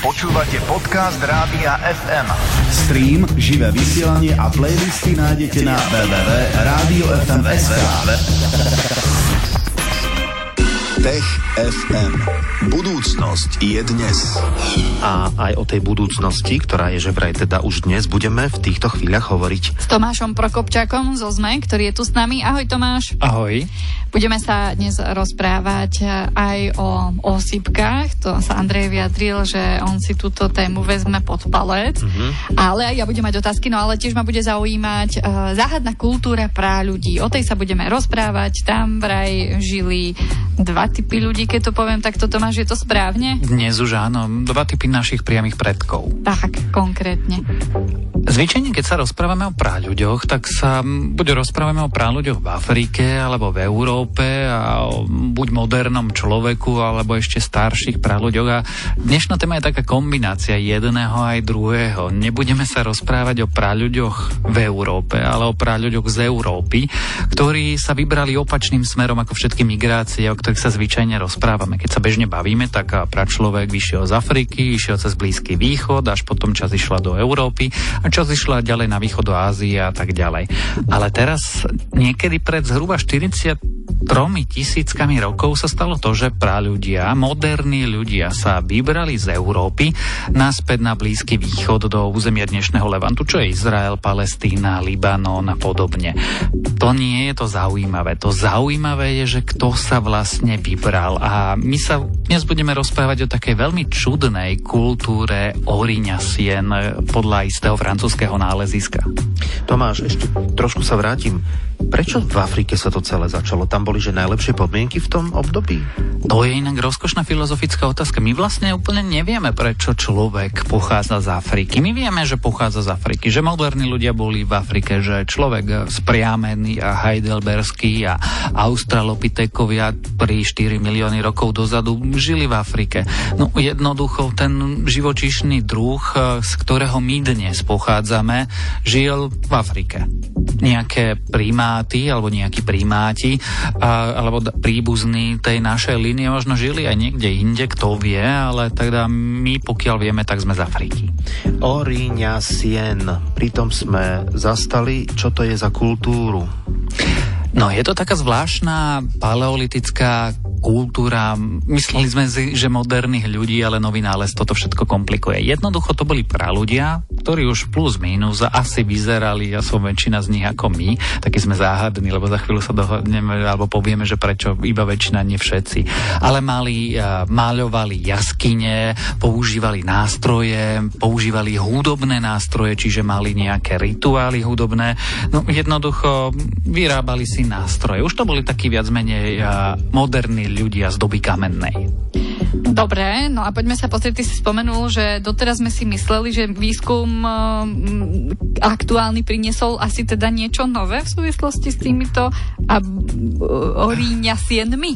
Počúvate podcast Rádia FM. Stream, živé vysielanie a playlisty nájdete na www.radiofm.sk. Tech FM. Budúcnosť je dnes. A aj o tej budúcnosti, ktorá je že vraj teda už dnes, budeme v týchto chvíľach hovoriť. S Tomášom Prokopčákom zo ZME, ktorý je tu s nami. Ahoj Tomáš. Ahoj. Budeme sa dnes rozprávať aj o osýpkach. To sa Andrej vyjadril, že on si túto tému vezme pod palec. Mm-hmm. Ale ja budem mať otázky, no ale tiež ma bude zaujímať záhadná kultúra pra ľudí. O tej sa budeme rozprávať. Tam vraj žili dva typy ľudí, keď to poviem, tak to Tomáš, je to správne? Dnes už áno. Dva typy našich priamych predkov. Tak, konkrétne. Zvyčajne, keď sa rozprávame o praľuďoch, tak sa bude rozprávame o praľuďoch v Afrike alebo v Európe, a buď modernom človeku alebo ešte starších praľuďoch, a dnešná téma je taká kombinácia jedného aj druhého. Nebudeme sa rozprávať o praľuďoch v Európe, ale o praľuďoch z Európy, ktorí sa vybrali opačným smerom ako všetky migrácie, o ktorých sa zvyčajne rozprávame. Keď sa bežne bavíme, tak pračlovek vyšiel z Afriky, išiel cez Blízky východ, až potom čas išla do Európy a čas išla ďalej na východ do Ázie a tak ďalej. Ale teraz niekedy pred zhruba 4,3 tisíckami rokov sa stalo to, že praľudia, moderní ľudia sa vybrali z Európy naspäť na Blízky východ do územia dnešného Levantu, čo je Izrael, Palestína, Libanon a podobne. To nie je to zaujímavé. To zaujímavé je, že kto sa vlastne vybral. A my sa dnes budeme rozprávať o takej veľmi čudnej kultúre Aurignacien podľa istého francúzskeho náleziska. Tomáš, ešte trošku sa vrátim. Prečo v Afrike sa to celé začalo? Tam boli že najlepšie podmienky v tom období? To je inak rozkošná filozofická otázka. My vlastne úplne nevieme, prečo človek pochádza z Afriky. My vieme, že pochádza z Afriky, že moderní ľudia boli v Afrike, že človek spriamený a heidelberský a australopitekovia pri 4 milióny rokov dozadu žili v Afrike. No jednoducho ten živočíšny druh, z ktorého my dnes pochádzame, žil v Afrike. Nejaké primáty alebo nejakí primáti alebo príbuzní tej našej línie možno žili aj niekde inde, kto vie, ale teda my, pokiaľ vieme, tak sme z Afriky. Aurignacien. Pritom sme zastali, čo to je za kultúru? No, je to taká zvláštna paleolitická kultúra. Mysleli sme si, že moderných ľudí, ale nový nález toto všetko komplikuje. Jednoducho to boli praľudia, ktorí už plus minus asi vyzerali, ja som väčšina z nich ako my, takí sme záhadní, lebo za chvíľu sa dohodneme alebo povieme, že prečo iba väčšina, nie všetci. Ale mali, maľovali jaskyne, používali nástroje, používali hudobné nástroje, čiže mali nejaké rituály hudobné. No, jednoducho vyrábali si nástroje. Už to boli takí viac menej moderní ľudia z doby kamennej. Dobre, no a poďme sa pozrieť, ty si spomenul, že doteraz sme si mysleli, že výskum aktuálny priniesol asi teda niečo nové v súvislosti s týmito Aurignasienmi.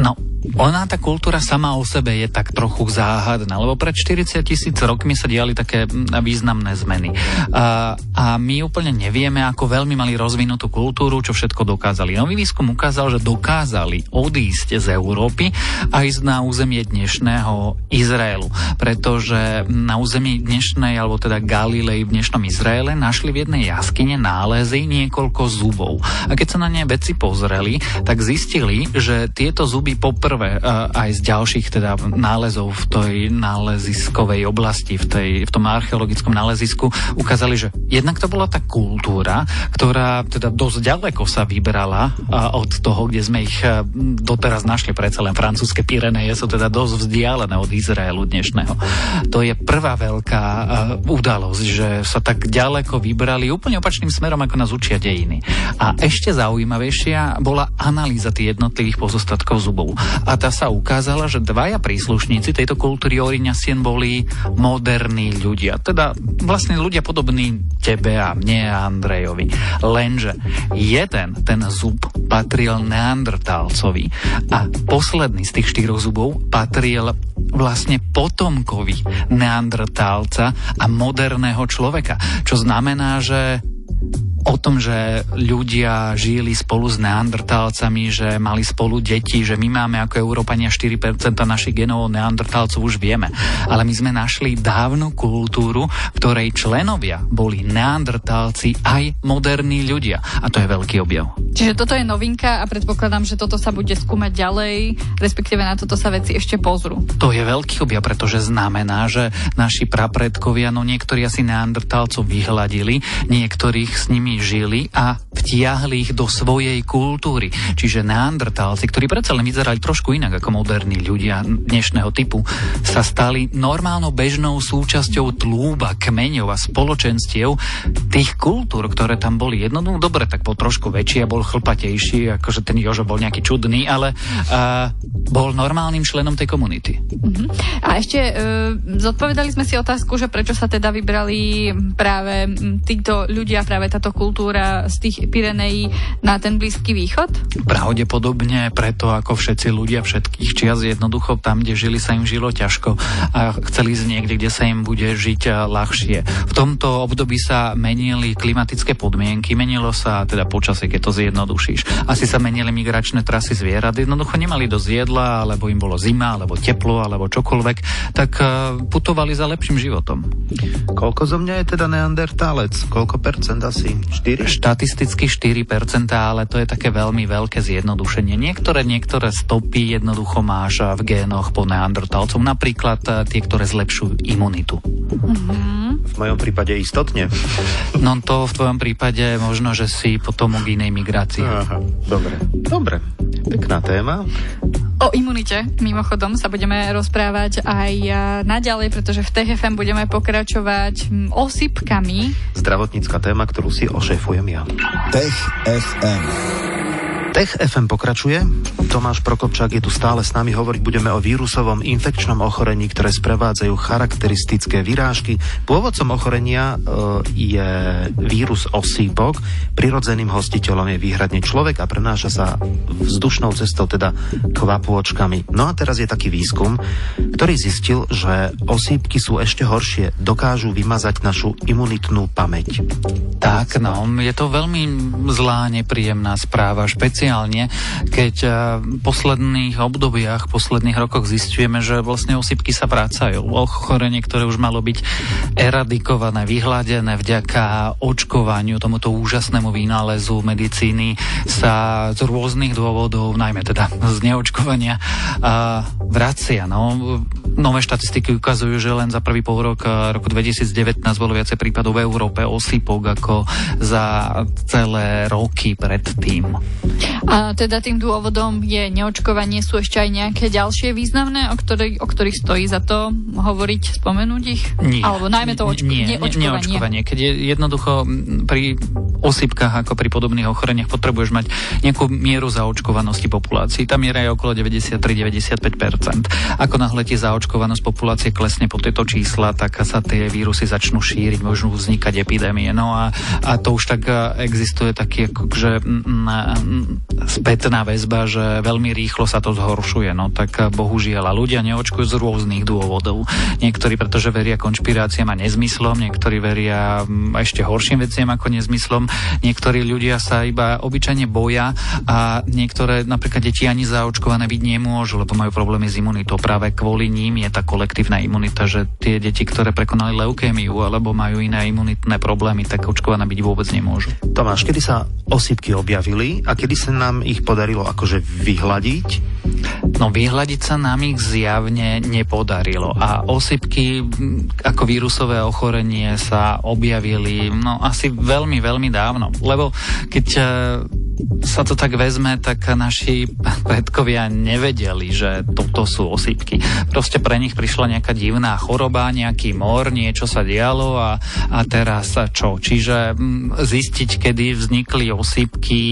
No, ona, tá kultúra sama o sebe je tak trochu záhadná, lebo pred 40,000 rokmi sa diali také významné zmeny. A my úplne nevieme, ako veľmi mali rozvinutú kultúru, čo všetko dokázali. Nový výskum ukázal, že dokázali odísť z Európy a ísť na územie dnešného Izraelu, pretože na území dnešnej, alebo teda Galilei v dnešnom Izraele, našli v jednej jaskyne nálezy niekoľko zubov. A keď sa na ne vedci pozreli, tak zistili, že tieto zuby poprvé aj z ďalších teda nálezov v tej náleziskovej oblasti, v tom archeologickom nálezisku ukázali, že jednak to bola tá kultúra, ktorá teda dosť ďaleko sa vybrala od toho, kde sme ich doteraz našli. Predsa len francúzske Pyreneje sú teda dosť vzdialené od Izraelu dnešného. To je prvá veľká udalosť, že sa tak ďaleko vybrali úplne opačným smerom, ako nás učia dejiny. A ešte zaujímavejšia bola analýza tých jednotlivých pozostatkov zubov. A tá sa ukázala, že dvaja príslušníci tejto kultúry Aurignacien boli moderní ľudia. Teda vlastne ľudia podobní tebe a mne a Andrejovi. Lenže jeden, ten zub, patril Neandertálcovi a posledný z tých 4 zubov patril vlastne potomkovi Neandertálca a moderného človeka. Čo znamená, že o tom, že ľudia žili spolu s neandertálcami, že mali spolu deti, že my máme ako Európania 4% našich genov neandertálcov, už vieme. Ale my sme našli dávnu kultúru, v ktorej členovia boli neandertálci aj moderní ľudia. A to je veľký objav. Čiže toto je novinka a predpokladám, že toto sa bude skúmať ďalej, respektíve na toto sa veci ešte pozrú. To je veľký objav, pretože znamená, že naši prapredkovia, no niektorí asi neandertálcov vyhladili, niektorých s nimi žili a vtiahli ich do svojej kultúry. Čiže neandertálci, ktorí predsa len vyzerali trošku inak ako moderní ľudia dnešného typu, sa stali normálno bežnou súčasťou tlúba, kmeňov a spoločenstiev tých kultúr, ktoré tam boli. Jednoducho dobre, tak bol trošku väčší a bol chlpatejší, akože ten Jožo bol nejaký čudný, ale bol normálnym členom tej komunity. Uh-huh. A ešte zodpovedali sme si otázku, že prečo sa teda vybrali práve títo ľudia, práve táto kultúra z tých Pyrenejí na ten Blízky východ? Pravdepodobne preto, ako všetci ľudia všetkých čias, jednoducho tam, kde žili, sa im žilo ťažko a chceli ísť niekde, kde sa im bude žiť ľahšie. V tomto období sa menili klimatické podmienky, menilo sa teda počasie, keď to zjednodušíš. Asi sa menili migračné trasy zvierat, jednoducho nemali dosť jedla, alebo im bolo zima, alebo teplo, alebo čokoľvek, tak putovali za lepším životom. Koľko zo mňa je teda neandertálec? Koľko percent asi? 4? Štatisticky 4%, ale to je také veľmi veľké zjednodušenie. Niektoré stopy jednoducho máš v génoch po neandertálcom, napríklad tie, ktoré zlepšujú imunitu. V mojom prípade istotne. No to v tvojom prípade možno, že si potom k inej migrácii. Aha, dobre. Pekná téma. O imunite, mimochodom, sa budeme rozprávať aj naďalej, pretože v TFM budeme pokračovať osypkami. Zdravotnícka téma, ktorú si ošefujem ja. Tech FM pokračuje. Tomáš Prokopčák je tu stále s nami. Hovoriť budeme o vírusovom infekčnom ochorení, ktoré sprevádzajú charakteristické vyrážky. Pôvodcom ochorenia je vírus osýpok. Prirodzeným hostiteľom je výhradne človek a prenáša sa vzdušnou cestou, teda kvapôčkami. No a teraz je taký výskum, ktorý zistil, že osýpky sú ešte horšie. Dokážu vymazať našu imunitnú pamäť. Tak, no, je to veľmi zlá, nepríjemná správa, špeciálne, keď v posledných rokoch zistujeme, že vlastne osýpky sa vracajú. Ochorenie, ktoré už malo byť eradikované, vyhladené vďaka očkovaniu, tomuto úžasnému vynálezu medicíny, sa z rôznych dôvodov, najmä teda z neočkovania, vracia. No, nové štatistiky ukazujú, že len za prvý polrok roku 2019 bolo viacej prípadov v Európe osýpok ako za celé roky predtým. A teda tým dôvodom je neočkovanie, sú ešte aj nejaké ďalšie významné, o ktorých stojí za to hovoriť, spomenúť ich? Nie. Alebo najmä to neočkovanie. Keď je jednoducho pri osýpkach ako pri podobných ochoreniach potrebuješ mať nejakú mieru zaočkovanosti populácií. Tá miera je okolo 93-95%. Ako náhle ti zaočkovanosť populácie klesne po tieto čísla, tak sa tie vírusy začnú šíriť, môžu vznikať epidémie. No a to už tak existuje taký, že spätná väzba, že veľmi rýchlo sa to zhoršuje. No tak bohužiaľ, ľudia neočkujú z rôznych dôvodov. Niektorí, pretože veria konšpiráciám a nezmyslom, niektorí veria ešte horším veciam ako nezmyslom, niektorí ľudia sa iba obyčajne boja a niektoré napríklad deti ani zaočkované byť nemôžu, lebo majú problémy s imunitou. Práve kvôli ním je tá kolektívna imunita, že tie deti, ktoré prekonali leukémiu alebo majú iné imunitné problémy, tak očkované byť vôbec nemôžu. Tomáš, kedy sa osýpky objavili a kedy sa nám ich podarilo akože vyhľadiť? No vyhľadiť sa nám ich zjavne nepodarilo a osýpky ako vírusové ochorenie sa objavili asi veľmi, veľmi dávno, lebo keď sa to tak vezme, tak naši predkovia nevedeli, že toto sú osýpky. Proste pre nich prišla nejaká divná choroba, nejaký mor, niečo sa dialo a teraz čo? Čiže zistiť, kedy vznikli osýpky,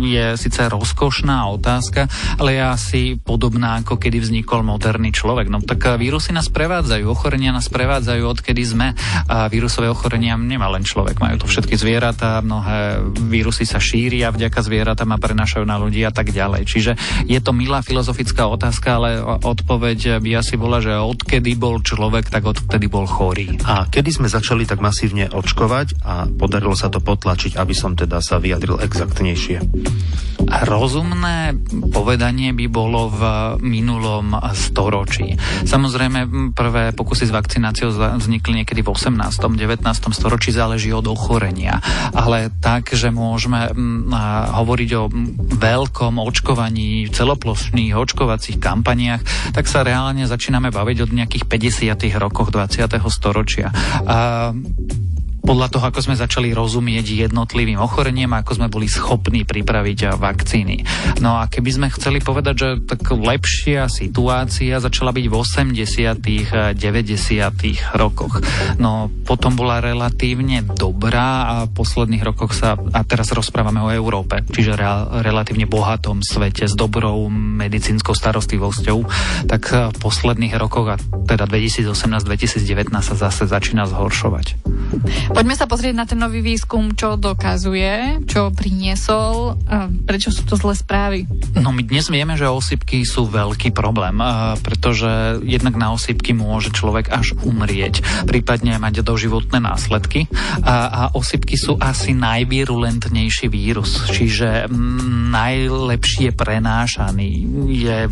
je síce rozkošná otázka, ale je asi podobná, ako kedy vznikol moderný človek. No tak vírusy nás prevádzajú, ochorenia nás prevádzajú, odkedy sme. A vírusové ochorenia nemá len človek, majú to všetky zvieratá, mnohé vírusy sa šíria vďaka zvieratá ma prenášajú na ľudí a tak ďalej. Čiže je to milá filozofická otázka, ale odpoveď by asi bola, že odkedy bol človek, tak odtedy bol chorý. A kedy sme začali tak masívne očkovať a podarilo sa to potlačiť, aby som teda sa vyjadril exaktnejšie? Rozumné povedanie by bolo v minulom storočí. Samozrejme, prvé pokusy s vakcináciou vznikli niekedy v 18. 19. storočí, záleží od ochorenia. Ale tak, že môžeme hovoriť o veľkom očkovaní, celoplošných očkovacích kampaniách, tak sa reálne začíname baviť od nejakých 50. rokoch 20. storočia. Podľa toho, ako sme začali rozumieť jednotlivým ochoreniam a ako sme boli schopní pripraviť vakcíny. No a keby sme chceli povedať, že tak lepšia situácia začala byť v 80. 90. rokoch. No potom bola relatívne dobrá a v posledných rokoch a teraz rozprávame o Európe, čiže relatívne bohatom svete s dobrou medicínskou starostlivosťou, tak v posledných rokoch, a teda 2018-2019 sa zase začína zhoršovať. Poďme sa pozrieť na ten nový výskum, čo dokazuje, čo priniesol a prečo sú to zlé správy. No my dnes vieme, že osýpky sú veľký problém, pretože jednak na osýpky môže človek až umrieť, prípadne mať doživotné následky a osýpky sú asi najvirulentnejší vírus, čiže najlepšie prenášaný, je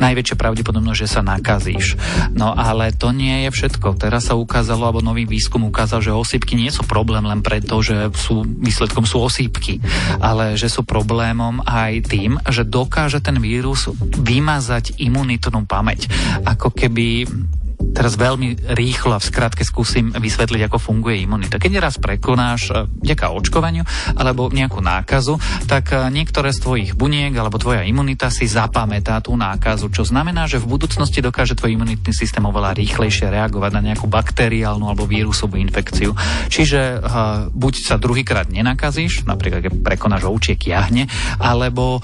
najväčšie pravdepodobnosť, že sa nakazíš. No ale to nie je všetko. Teraz sa ukázalo, alebo nový výskum ukázal, že osýpky nie sú problém len preto, že výsledkom sú osýpky, ale že sú problémom aj tým, že dokáže ten vírus vymazať imunitnú pamäť. Ako keby... Teraz veľmi rýchlo a v skratke skúsim vysvetliť, ako funguje imunita. Keď raz prekonáš vďaka očkovaniu alebo nejakú nákazu, tak niektoré z tvojich buniek alebo tvoja imunita si zapamätá tú nákazu, čo znamená, že v budúcnosti dokáže tvoj imunitný systém oveľa rýchlejšie reagovať na nejakú bakteriálnu alebo vírusovú infekciu. Čiže buď sa druhýkrát nenakazíš, napríklad keď prekonáš ovčie kiahne, alebo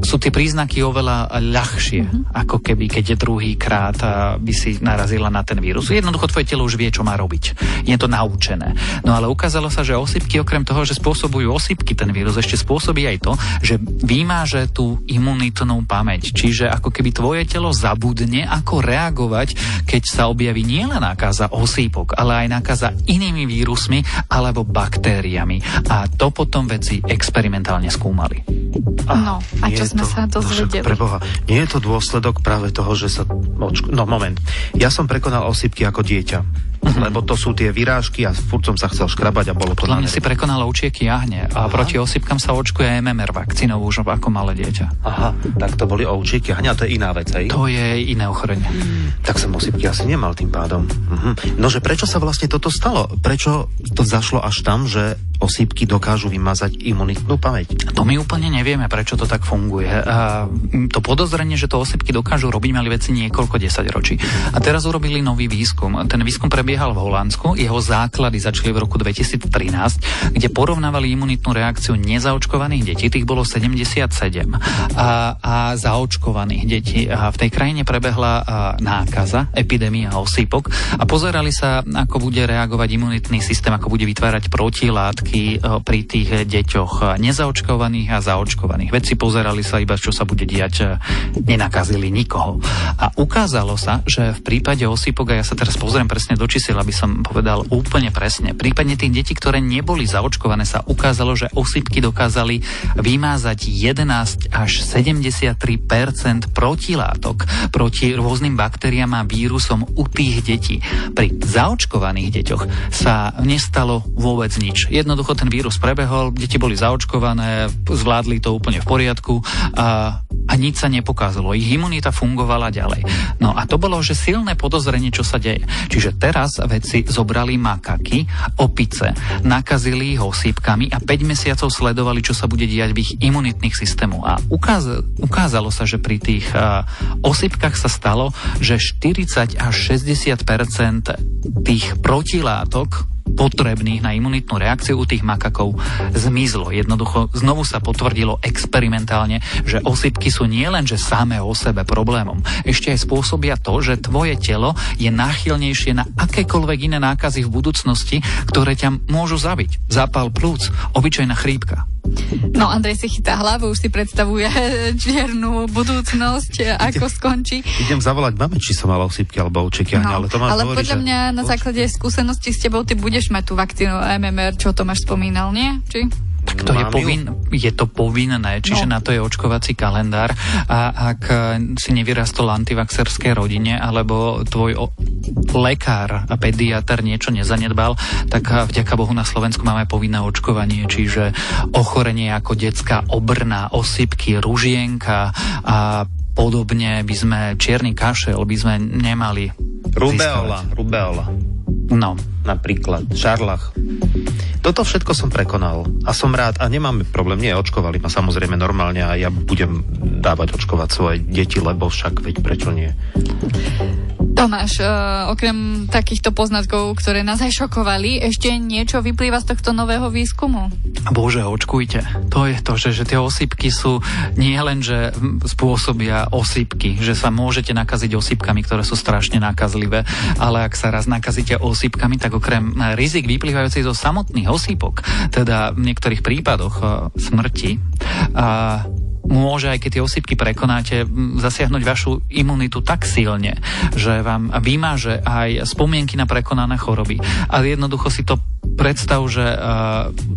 sú tie príznaky oveľa ľahšie, ako keby keď je druhýkrát by si narazila na ten vírus. Jednoducho tvoje telo už vie, čo má robiť. Je to naučené. No ale ukázalo sa, že osýpky, okrem toho, že spôsobujú osýpky ten vírus, ešte spôsobí aj to, že vymáže tú imunitnú pamäť. Čiže ako keby tvoje telo zabudne, ako reagovať, keď sa objaví nielen nákaza osýpok, ale aj nákaza inými vírusmi alebo baktériami. A to potom veci experimentálne skúmali. No, a čo sme sa dozvedeli? Preboha, nie je to dôsledok práve toho, že sa No moment, ja som prekonal osýpky ako dieťa, lebo to sú tie vyrážky a furt som sa chcel škrabať a bolo to na nervy. Hlavne si prekonal ovčie kiahne a proti osýpkam sa očkuje MMR vakcínou už ako malé dieťa. Aha, tak to boli ovčie kiahne a to je iná vec, hej? To je iné ochorenie. Tak som osýpky asi nemal tým pádom. Nože prečo sa vlastne toto stalo? Prečo to zašlo až tam, že osýpky dokážu vymazať imunitnú pamäť? To my úplne nevieme, prečo to tak funguje. To podozrenie, že to osýpky dokážu robiť, mali veci niekoľko 10 ročí. A teraz urobili nový výskum. Ten výskum prebiehal v Holandsku, jeho základy začali v roku 2013, kde porovnávali imunitnú reakciu nezaočkovaných detí, tých bolo 77 a zaočkovaných detí. A v tej krajine prebehla nákaza, epidémia osýpok a pozerali sa, ako bude reagovať imunitný systém, ako bude vytvárať protilátky pri tých deťoch nezaočkovaných a zaočkovaných. Vedci pozerali sa iba, čo sa bude diať, nenakazili nikoho. A ukázalo sa, že v prípade osýpok, a ja sa teraz pozriem presne do čísel, aby som povedal úplne presne, prípadne tých detí, ktoré neboli zaočkované, sa ukázalo, že osýpky dokázali vymázať 11 až 73% protilátok proti rôznym baktériám a vírusom u tých detí. Pri zaočkovaných deťoch sa nestalo vôbec nič. Jednoducho ten vírus prebehol, deti boli zaočkované, zvládli to úplne v poriadku a nič sa nepokázalo. Ich imunita fungovala ďalej. No a to bolo, že silné podozrenie, čo sa deje. Čiže teraz vedci zobrali makaky, opice, nakazili ich osýpkami a 5 mesiacov sledovali, čo sa bude diať v ich imunitných systémoch. A ukázalo sa, že pri tých osýpkach sa stalo, že 40 až 60% tých protilátok potrebných na imunitnú reakciu u tých makakov zmizlo. Jednoducho znovu sa potvrdilo experimentálne, že osýpky sú nielenže samé o sebe problémom. Ešte aj spôsobia to, že tvoje telo je náchylnejšie na akékoľvek iné nákazy v budúcnosti, ktoré ťa môžu zabiť. Zápal plúc, obyčajná chrípka. No, Andrej si chytá hlavu, už si predstavuje čiernu budúcnosť, ako skončí. Idem zavolať mame, či som mala osýpky alebo očekiahne, no, ale Tomáš ale hovorí, podľa mňa na základe skúseností s tebou ty budeš mať tú vakcínu MMR, čo Tomáš spomínal, nie? Či? Tak to je, je to povinné, čiže no. Na to je očkovací kalendár a ak si nevyrastol antivaxerskej rodine, alebo tvoj lekár a pediatr niečo nezanedbal, tak vďaka Bohu na Slovensku máme povinné očkovanie, čiže ochorenie ako detská obrna, osýpky, ružienka a podobne by sme, čierny kašel by sme nemali získavať. Rubeola. No. Napríklad šarlach. Toto všetko som prekonal a som rád a nemáme problém, nie očkovali ma samozrejme normálne a ja budem dávať očkovať svoje deti, lebo však veď prečo nie. Tomáš, okrem takýchto poznatkov, ktoré nás aj šokovali, ešte niečo vyplýva z tohto nového výskumu? Bože, očkujte. To je to, že tie osýpky sú nie len, že spôsobia osýpky, že sa môžete nakaziť osýpkami, ktoré sú strašne nakazlivé, ale ak sa raz nakazíte osýpkami, tak okrem rizik vyplývajúcich zo samotných osýpok, teda v niektorých prípadoch smrti, môže, aj keď tie osýpky prekonáte, zasiahnuť vašu imunitu tak silne, že vám vymaže aj spomienky na prekonané choroby. A jednoducho si to predstav, že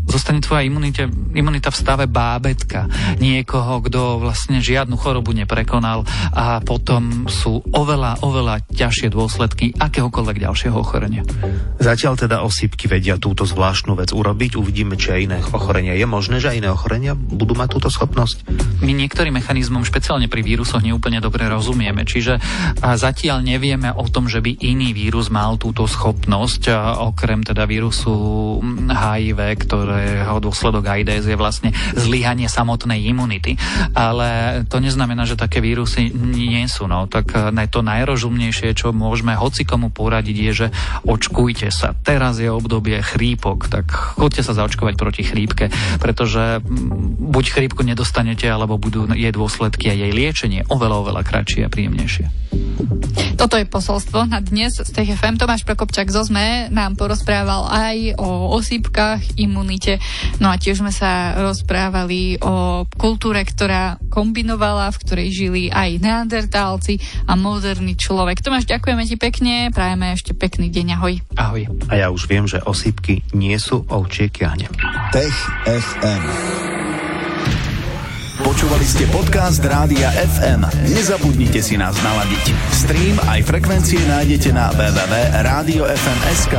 zostane tvoja imunita v stave bábätka, niekoho, kto vlastne žiadnu chorobu neprekonal a potom sú oveľa ťažšie dôsledky akéhokoľvek ďalšieho ochorenia. Zatiaľ teda osýpky vedia túto zvláštnu vec urobiť, uvidíme, či aj iné ochorenia. Je možné, že aj iné ochorenia budú mať túto schopnosť? My niektorým mechanizmom, špeciálne pri vírusoch, neúplne dobre rozumieme, čiže zatiaľ nevieme o tom, že by iný vírus mal túto schopnosť, okrem teda vírusu HIV, ktorého dôsledok AIDS je vlastne zlyhanie samotnej imunity. Ale to neznamená, že také vírusy nie sú. No. Tak to najrozumnejšie, čo môžeme hocikomu poradiť, je, že očkujte sa. Teraz je obdobie chrípok, tak choďte sa zaočkovať proti chrípke, pretože buď chrípku nedostanete, alebo budú jej dôsledky a jej liečenie oveľa kratšie a príjemnejšie. Toto je posolstvo na dnes z Tech FM. Tomáš Prokopčák zo ZME nám porozprával aj o osýpkach, imunite. No a tiež sme sa rozprávali o kultúre, ktorá kombinovala, v ktorej žili aj neandertálci a moderný človek. Tomáš, ďakujeme ti pekne, prajeme ešte pekný deň. Ahoj. Ahoj. A ja už viem, že osýpky nie sú ovčie kiahne. Tech FM. Počúvali ste podcast Rádia FM. Nezabudnite si nás naladiť. Stream aj frekvencie nájdete na www.radiofm.sk.